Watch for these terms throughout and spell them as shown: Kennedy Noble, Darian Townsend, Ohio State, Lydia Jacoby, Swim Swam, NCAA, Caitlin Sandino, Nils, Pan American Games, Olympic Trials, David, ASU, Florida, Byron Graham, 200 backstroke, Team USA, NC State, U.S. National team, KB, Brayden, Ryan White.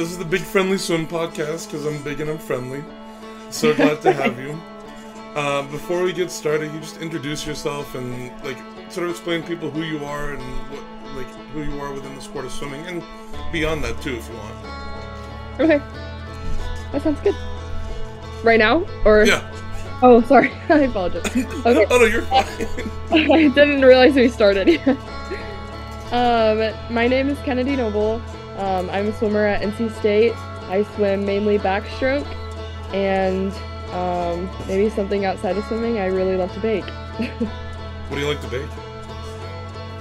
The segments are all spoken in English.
This is the Big Friendly Swim podcast because I'm big and I'm friendly. So glad to have you. Before we get started, you just introduce yourself and like sort of explain to people who you are and what, like who you are within the sport of swimming and beyond that too, if you want. Okay, that sounds good. Right now, or yeah. Oh, sorry, I apologize. Okay. Oh no, you're fine. I didn't realize we started. My name is Kennedy Noble. I'm a swimmer at NC State. I swim mainly backstroke and maybe something outside of swimming. I really love to bake. What do you like to bake?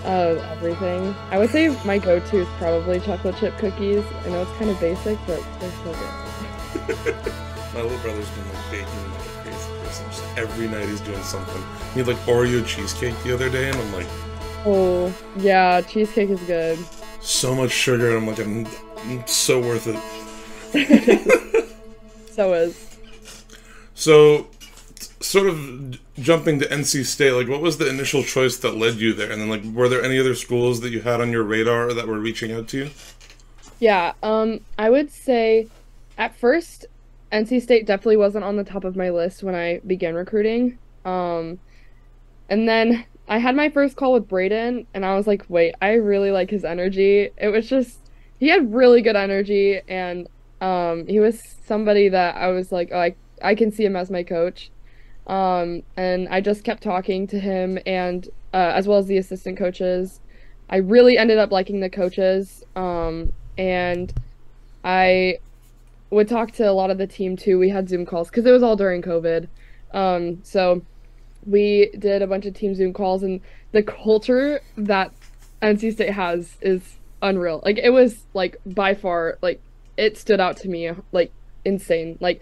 Everything. I would say my go-to is probably chocolate chip cookies. I know it's kind of basic, but they're so good. My little brother's been like baking like a crazy person. Just every night he's doing something. He had like Oreo cheesecake the other day, and I'm like, oh yeah, cheesecake is good. So much sugar, and I'm like, I'm so worth it. So is. So, sort of jumping to NC State, like, what was the initial choice that led you there? And then, like, were there any other schools that you had on your radar that were reaching out to you? Yeah, I would say, at first, NC State definitely wasn't on the top of my list when I began recruiting. And then I had my first call with Brayden, and I was like, wait, I really like his energy. It was just, he had really good energy, and he was somebody that I was like, oh, I can see him as my coach. And I just kept talking to him and as well as the assistant coaches. I really ended up liking the coaches. And I would talk to a lot of the team too. We had Zoom calls because it was all during COVID. So we did a bunch of team Zoom calls, and the culture that NC State has is unreal. Like, it was like by far, like, it stood out to me like insane. Like,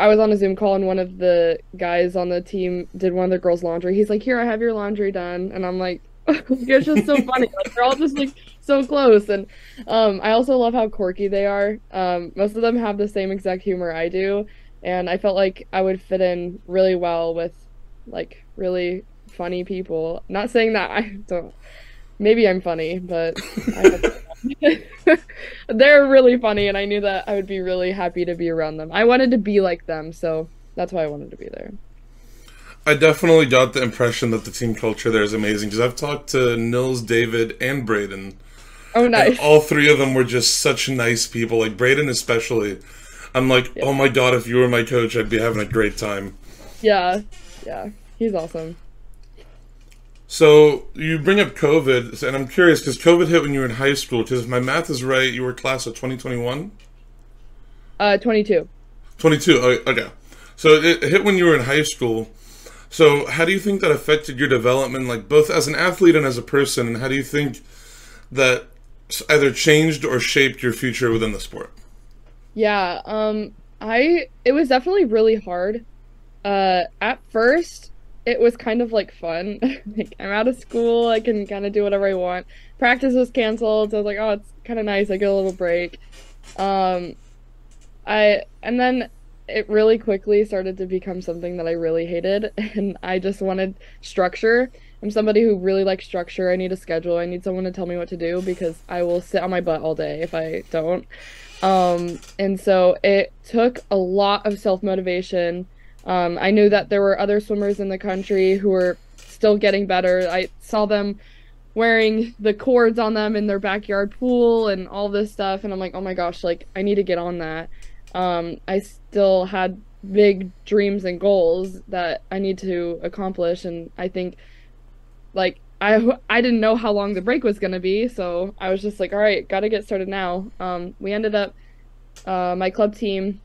I was on a Zoom call, and one of the guys on the team did one of the girls' laundry. He's like, here, I have your laundry done. And I'm like, it's just so funny. Like, they're all just, like, so close. And I also love how quirky they are. Most of them have the same exact humor I do. And I felt like I would fit in really well with, like, really funny people. Not saying that I don't. Maybe I'm funny, but they're really funny, and I knew that I would be really happy to be around them. I wanted to be like them, so that's why I wanted to be there. I definitely got the impression that the team culture there is amazing, because I've talked to Nils, David, and Brayden. Oh, nice. And all three of them were just such nice people. Like, Brayden especially. I'm like, yeah. Oh my god, if you were my coach, I'd be having a great time. Yeah. He's awesome. So, you bring up COVID, and I'm curious, because COVID hit when you were in high school, because if my math is right, you were class of 2021? 22. 22, okay. So, it hit when you were in high school. So, how do you think that affected your development, like, both as an athlete and as a person, and how do you think that either changed or shaped your future within the sport? Yeah, it was definitely really hard. At first, it was kind of like fun. Like, I'm out of school, I can kind of do whatever I want. Practice was canceled, so I was like, oh, it's kind of nice, I get a little break. And then it really quickly started to become something that I really hated, and I just wanted structure. I'm somebody who really likes structure. I need a schedule, I need someone to tell me what to do, because I will sit on my butt all day if I don't. And so it took a lot of self-motivation. I knew that there were other swimmers in the country who were still getting better. I saw them wearing the cords on them in their backyard pool and all this stuff, and I'm like, oh my gosh, like, I need to get on that. I still had big dreams and goals that I need to accomplish, and I think, like, I didn't know how long the break was going to be, so I was just like, all right, got to get started now. We ended up, my club team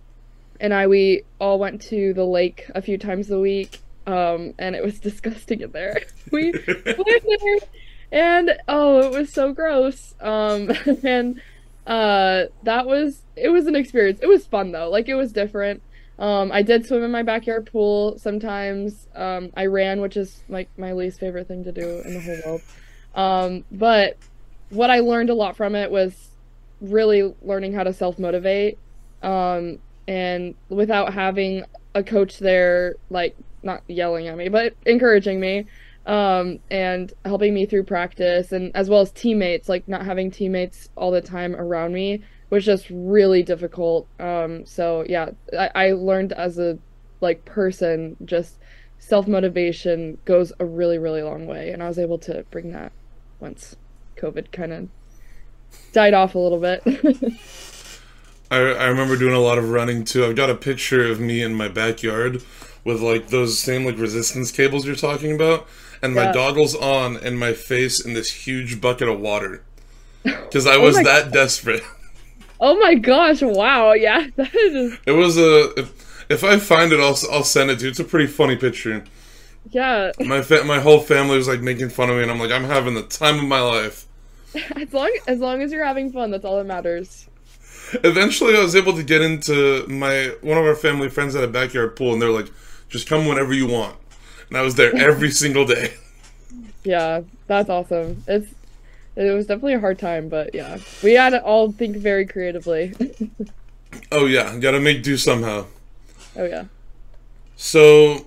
and we all went to the lake a few times a week, and it was disgusting in there. We lived there, and oh, it was so gross. It was an experience. It was fun though, like, it was different. I did swim in my backyard pool sometimes. I ran, which is like my least favorite thing to do in the whole world. But what I learned a lot from it was really learning how to self-motivate. And without having a coach there, like, not yelling at me, but encouraging me, and helping me through practice, and as well as teammates, like, not having teammates all the time around me was just really difficult. So yeah, I learned as a person, just self-motivation goes a really, really long way. And I was able to bring that once COVID kind of died off a little bit. I remember doing a lot of running too. I've got a picture of me in my backyard with those same resistance cables you're talking about, and my goggles on and my face in this huge bucket of water, because I was that desperate. Oh my gosh, wow, yeah. That is just... It was a, if I find it, I'll send it to you. It's a pretty funny picture. Yeah. My whole family was making fun of me, and I'm I'm having the time of my life. As long as you're having fun, that's all that matters. Eventually, I was able to get into one of our family friends at a backyard pool, and they're like, just come whenever you want. And I was there every single day. Yeah, that's awesome. It was definitely a hard time, but yeah. We had to all think very creatively. Oh yeah, gotta make do somehow. Oh yeah. So,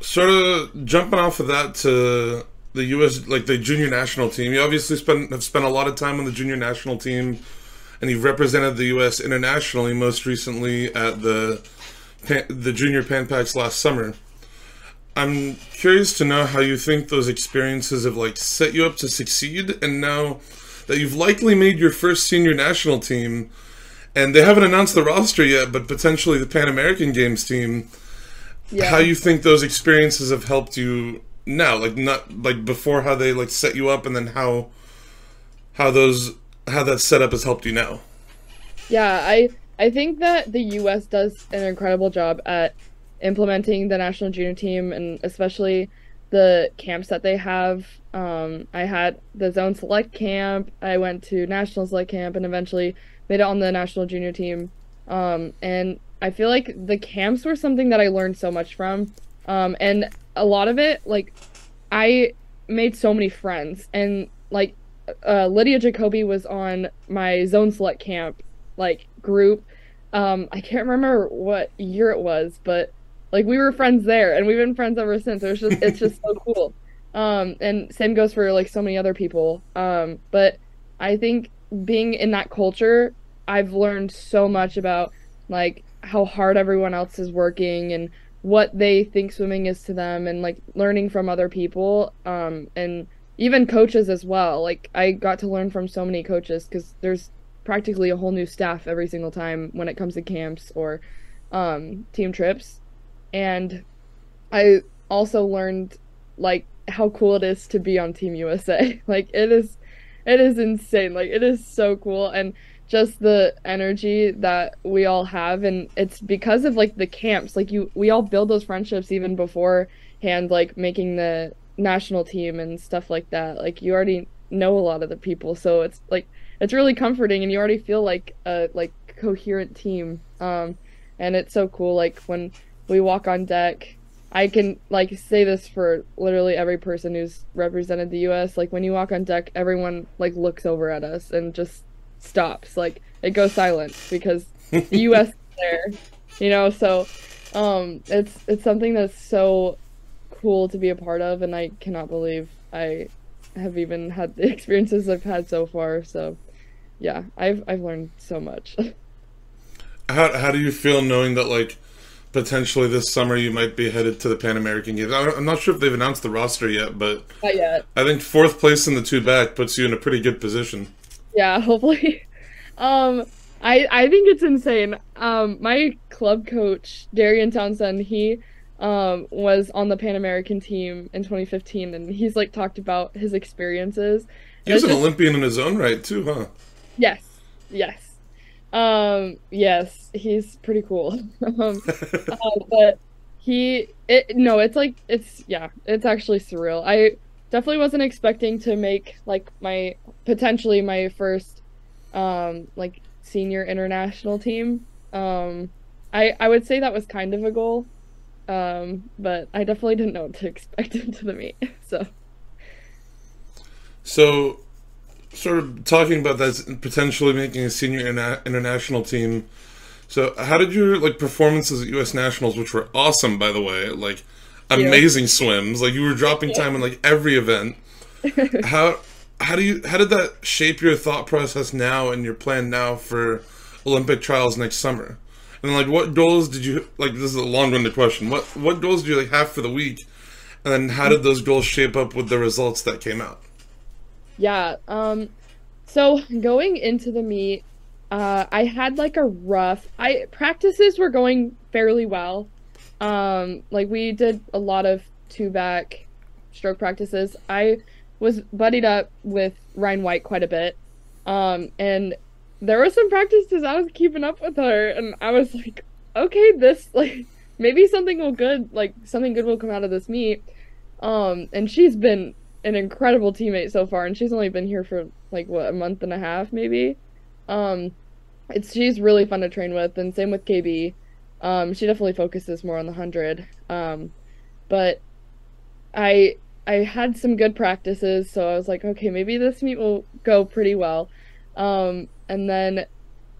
sort of jumping off of that to the U.S., the junior national team. You obviously have spent a lot of time on the junior national team, and you've represented the U.S. internationally, most recently at the Junior Pan Packs last summer. I'm curious to know how you think those experiences have set you up to succeed, and now that you've likely made your first senior national team, and they haven't announced the roster yet, but potentially the Pan American Games team, how you think those experiences have helped you now, before, how they set you up, and then how that setup has helped you now. Yeah, I think that the U.S. does an incredible job at implementing the national junior team, and especially the camps that they have. I had the zone select camp, I went to national select camp, and eventually made it on the national junior team. And I feel like the camps were something that I learned so much from. And a lot of it, I made so many friends, and Lydia Jacoby was on my zone select camp group. I can't remember what year it was, but we were friends there, and we've been friends ever since. It's just so cool. And same goes for so many other people. But I think being in that culture, I've learned so much about how hard everyone else is working and what they think swimming is to them, and learning from other people, and even coaches as well. I got to learn from so many coaches, because there's practically a whole new staff every single time when it comes to camps or team trips. And I also learned how cool it is to be on Team USA. It is insane. It is so cool, and just the energy that we all have, and it's because of the camps. We all build those friendships even beforehand, making the national team and stuff like that. You already know a lot of the people, so it's it's really comforting, and you already feel a coherent team. And it's so cool. When we walk on deck, I can say this for literally every person who's represented the U.S. When you walk on deck, everyone looks over at us and just stops. It goes silent because the U.S. is there, So it's something that's so cool to be a part of, and I cannot believe I have even had the experiences I've had so far. So. Yeah, I've learned so much. How do you feel knowing that potentially this summer you might be headed to the Pan American Games? I'm not sure if they've announced the roster yet, but not yet. I think 4th place in the 2 back puts you in a pretty good position. Yeah, hopefully. I think it's insane. My club coach Darian Townsend, he was on the Pan American team in 2015, and he's talked about his experiences. He was an Olympian in his own right too, huh? Yes. Yes, he's pretty cool. But it's actually surreal. I definitely wasn't expecting to make my first senior international team. I would say that was kind of a goal. But I definitely didn't know what to expect into the meet. So, sort of talking about that, potentially making a senior international team. So, how did your performances at U.S. Nationals, which were awesome, by the way, amazing swims, you were dropping time in every event. how how did that shape your thought process now and your plan now for Olympic trials next summer? And like, what goals did you like? This is a long-winded question. What goals do you like have for the week? And then how did those goals shape up with the results that came out? Yeah. So going into the meet, I had like a rough. Practices were going fairly well. Like we did a lot of two back stroke practices. I was buddied up with Ryan White quite a bit. And there were some practices I was keeping up with her, and I was like, okay, this, like, maybe something good will come out of this meet. And she's been an incredible teammate so far, and she's only been here for like a month and a half maybe. She's really fun to train with, and same with KB. She definitely focuses more on the 100. But I had some good practices, so I was like, okay, maybe this meet will go pretty well. And then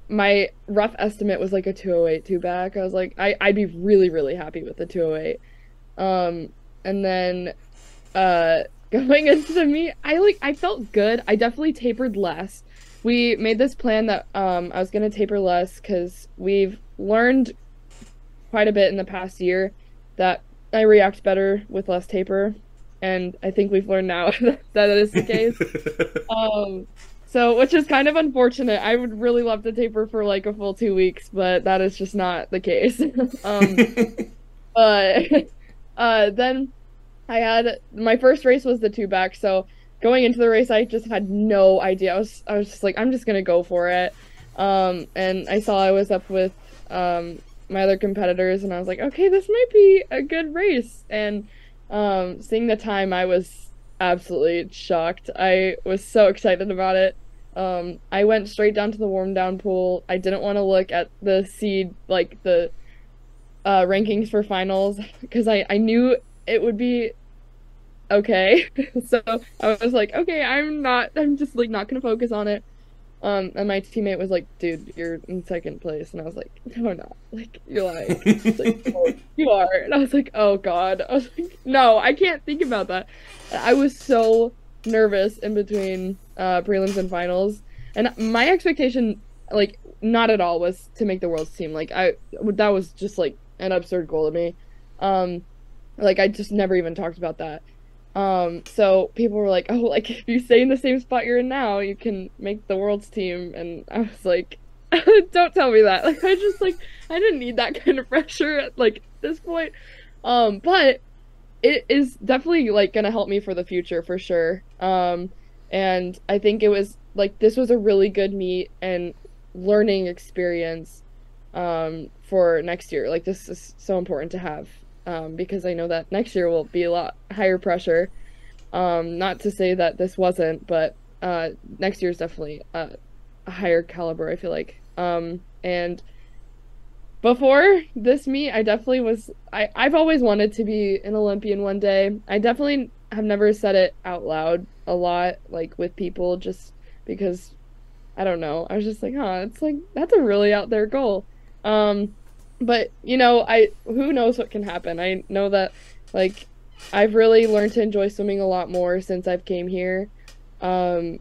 my rough estimate was like a 208 two back. I was like, I'd be really, really happy with the 208. And then going into the meet, I felt good. I definitely tapered less. We made this plan that I was going to taper less because we've learned quite a bit in the past year that I react better with less taper. And I think we've learned now that is the case. So, which is kind of unfortunate. I would really love to taper for like a full 2 weeks, but that is just not the case. Then I had, my first race was the two back. So going into the race, I just had no idea. I was just like, I'm just going to go for it. And I saw I was up with my other competitors, and I was like, okay, this might be a good race. And seeing the time, I was absolutely shocked. I was so excited about it. I went straight down to the warm down pool. I didn't want to look at the seed, like the rankings for finals, because I knew it would be okay. So I was like, okay, I'm just like not gonna focus on it. And my teammate was like, dude, you're in second place. And I was like, no, I'm not. Like, you're lying. He's like, oh, you are. And I was like, oh, God. I was like, no, I can't think about that. I was so nervous in between prelims and finals. And my expectation, like, not at all was to make the world's team. Like, that was just, like, an absurd goal to me. Like, I just never even talked about that. So people were like, oh, like, if you stay in the same spot you're in now, you can make the world's team. And I was like, don't tell me that. Like, I didn't need that kind of pressure at, like, this point. But it is definitely, like, gonna help me for the future, for sure. And I think it was, like, this was a really good meet and learning experience, for next year. Like, this is so important to have. Because I know that next year will be a lot higher pressure. Not to say that this wasn't, but next year is definitely a higher caliber, I feel like. And before this meet, I definitely was... I've always wanted to be an Olympian one day. I definitely have never said it out loud a lot, like, with people, just because, I don't know. I was just like, huh, it's like, that's a really out there goal. But, you know, who knows what can happen. I know that, like, I've really learned to enjoy swimming a lot more since I've came here. The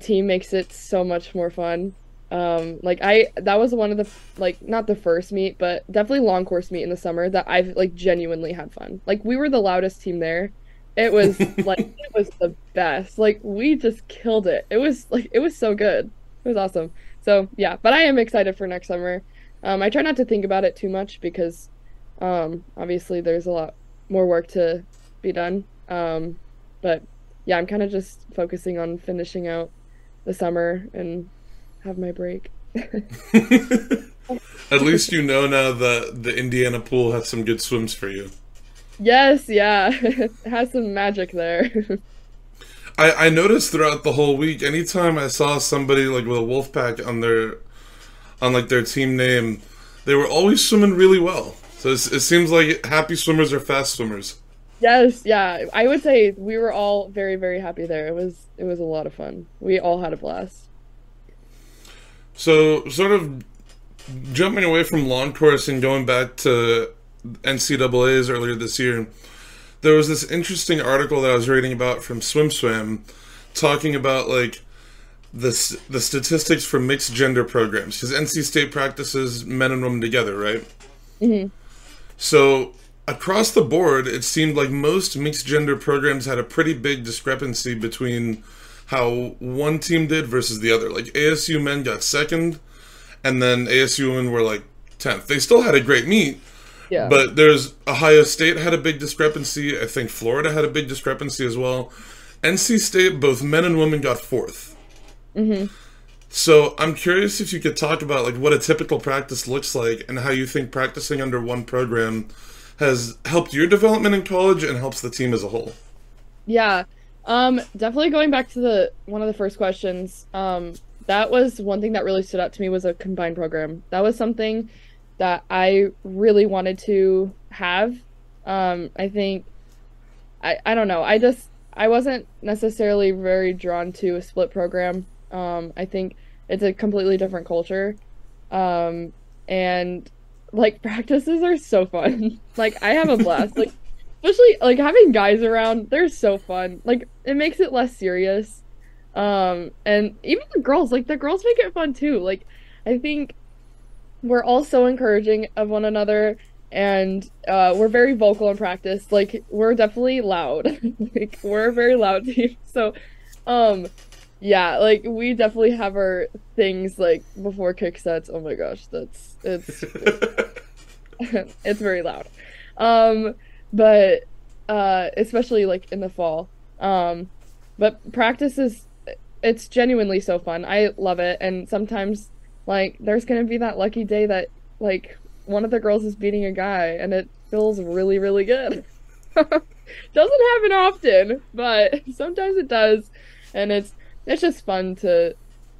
team makes it so much more fun. Like, that was one of the, like, not the first meet, but definitely long course meet in the summer that I've, like, genuinely had fun. Like, we were the loudest team there. It was, like, it was the best. Like, we just killed it. It was, like, it was so good. It was awesome. So, yeah, but I am excited for next summer. I try not to think about it too much because, obviously there's a lot more work to be done. But yeah, I'm kind of just focusing on finishing out the summer and have my break. At least you know now that the Indiana pool has some good swims for you. Yes, yeah. It has some magic there. I noticed throughout the whole week, anytime I saw somebody like with a wolf pack on their... on like their team name, they were always swimming really well. So it seems like happy swimmers are fast swimmers. Yes, yeah, I would say we were all very, very happy there. It was a lot of fun. We all had a blast. So sort of jumping away from lawn course and going back to NCAAs earlier this year, there was this interesting article that I was reading about from Swim Swam talking about like the statistics for mixed gender programs, because NC State practices men and women together, right? Mm-hmm. So across the board, it seemed like most mixed gender programs had a pretty big discrepancy between how one team did versus the other. Like ASU men got second, and then ASU women were like 10th. They still had a great meet, yeah. But there's Ohio State had a big discrepancy. I think Florida had a big discrepancy as well. NC State, both men and women got fourth. Mm-hmm. So I'm curious if you could talk about like what a typical practice looks like and how you think practicing under one program has helped your development in college and helps the team as a whole. Yeah, definitely going back to one of the first questions, that was one thing that really stood out to me was a combined program. That was something that I really wanted to have. I think, I don't know, I wasn't necessarily very drawn to a split program. I think it's a completely different culture. And like practices are so fun. Like I have a blast. Like especially like having guys around, they're so fun. Like it makes it less serious. And even the girls, like the girls make it fun too. Like I think we're all so encouraging of one another, and we're very vocal in practice. Like we're definitely loud. Like we're a very loud team. So yeah, like we definitely have our things like before kick sets. Oh my gosh, it's it's very loud. But especially like in the fall. But practice it's genuinely so fun. I love it. And sometimes like there's gonna be that lucky day that like one of the girls is beating a guy, and it feels really, really good. Doesn't happen often, but sometimes it does, and it's just fun to,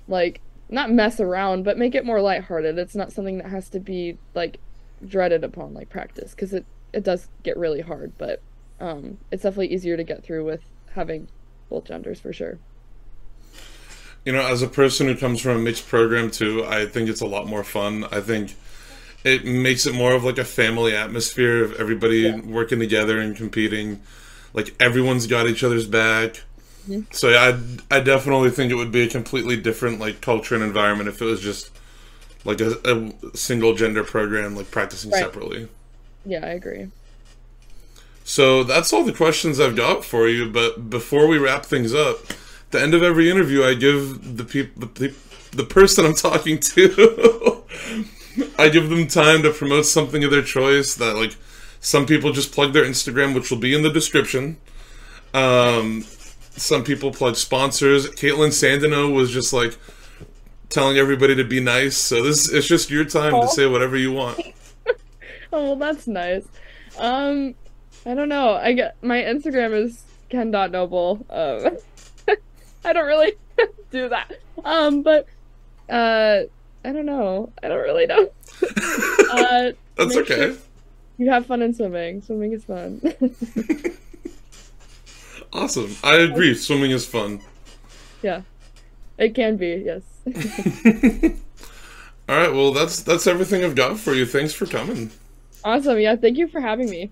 like, not mess around, but make it more lighthearted. It's not something that has to be, like, dreaded upon, like, practice, because it does get really hard, but it's definitely easier to get through with having both genders, for sure. You know, as a person who comes from a mixed program, too, I think it's a lot more fun. I think it makes it more of, like, a family atmosphere of everybody working together and competing. Like, everyone's got each other's back. So yeah, I definitely think it would be a completely different like culture and environment if it was just like a single gender program like practicing separately. Yeah, I agree. So that's all the questions I've got for you. But before we wrap things up, at the end of every interview, I give the person I'm talking to, I give them time to promote something of their choice. That like some people just plug their Instagram, which will be in the description. Some people plug sponsors. Caitlin Sandino was just like telling everybody to be nice. So it's just your time to say whatever you want. Oh, well, that's nice. I don't know. I get my Instagram is ken.noble. I don't really do that. But I don't know. I don't really know. That's okay. Sure you have fun in swimming. Swimming is fun. Awesome. I agree. Swimming is fun. Yeah. It can be, yes. All right. Well, that's everything I've got for you. Thanks for coming. Awesome. Yeah. Thank you for having me.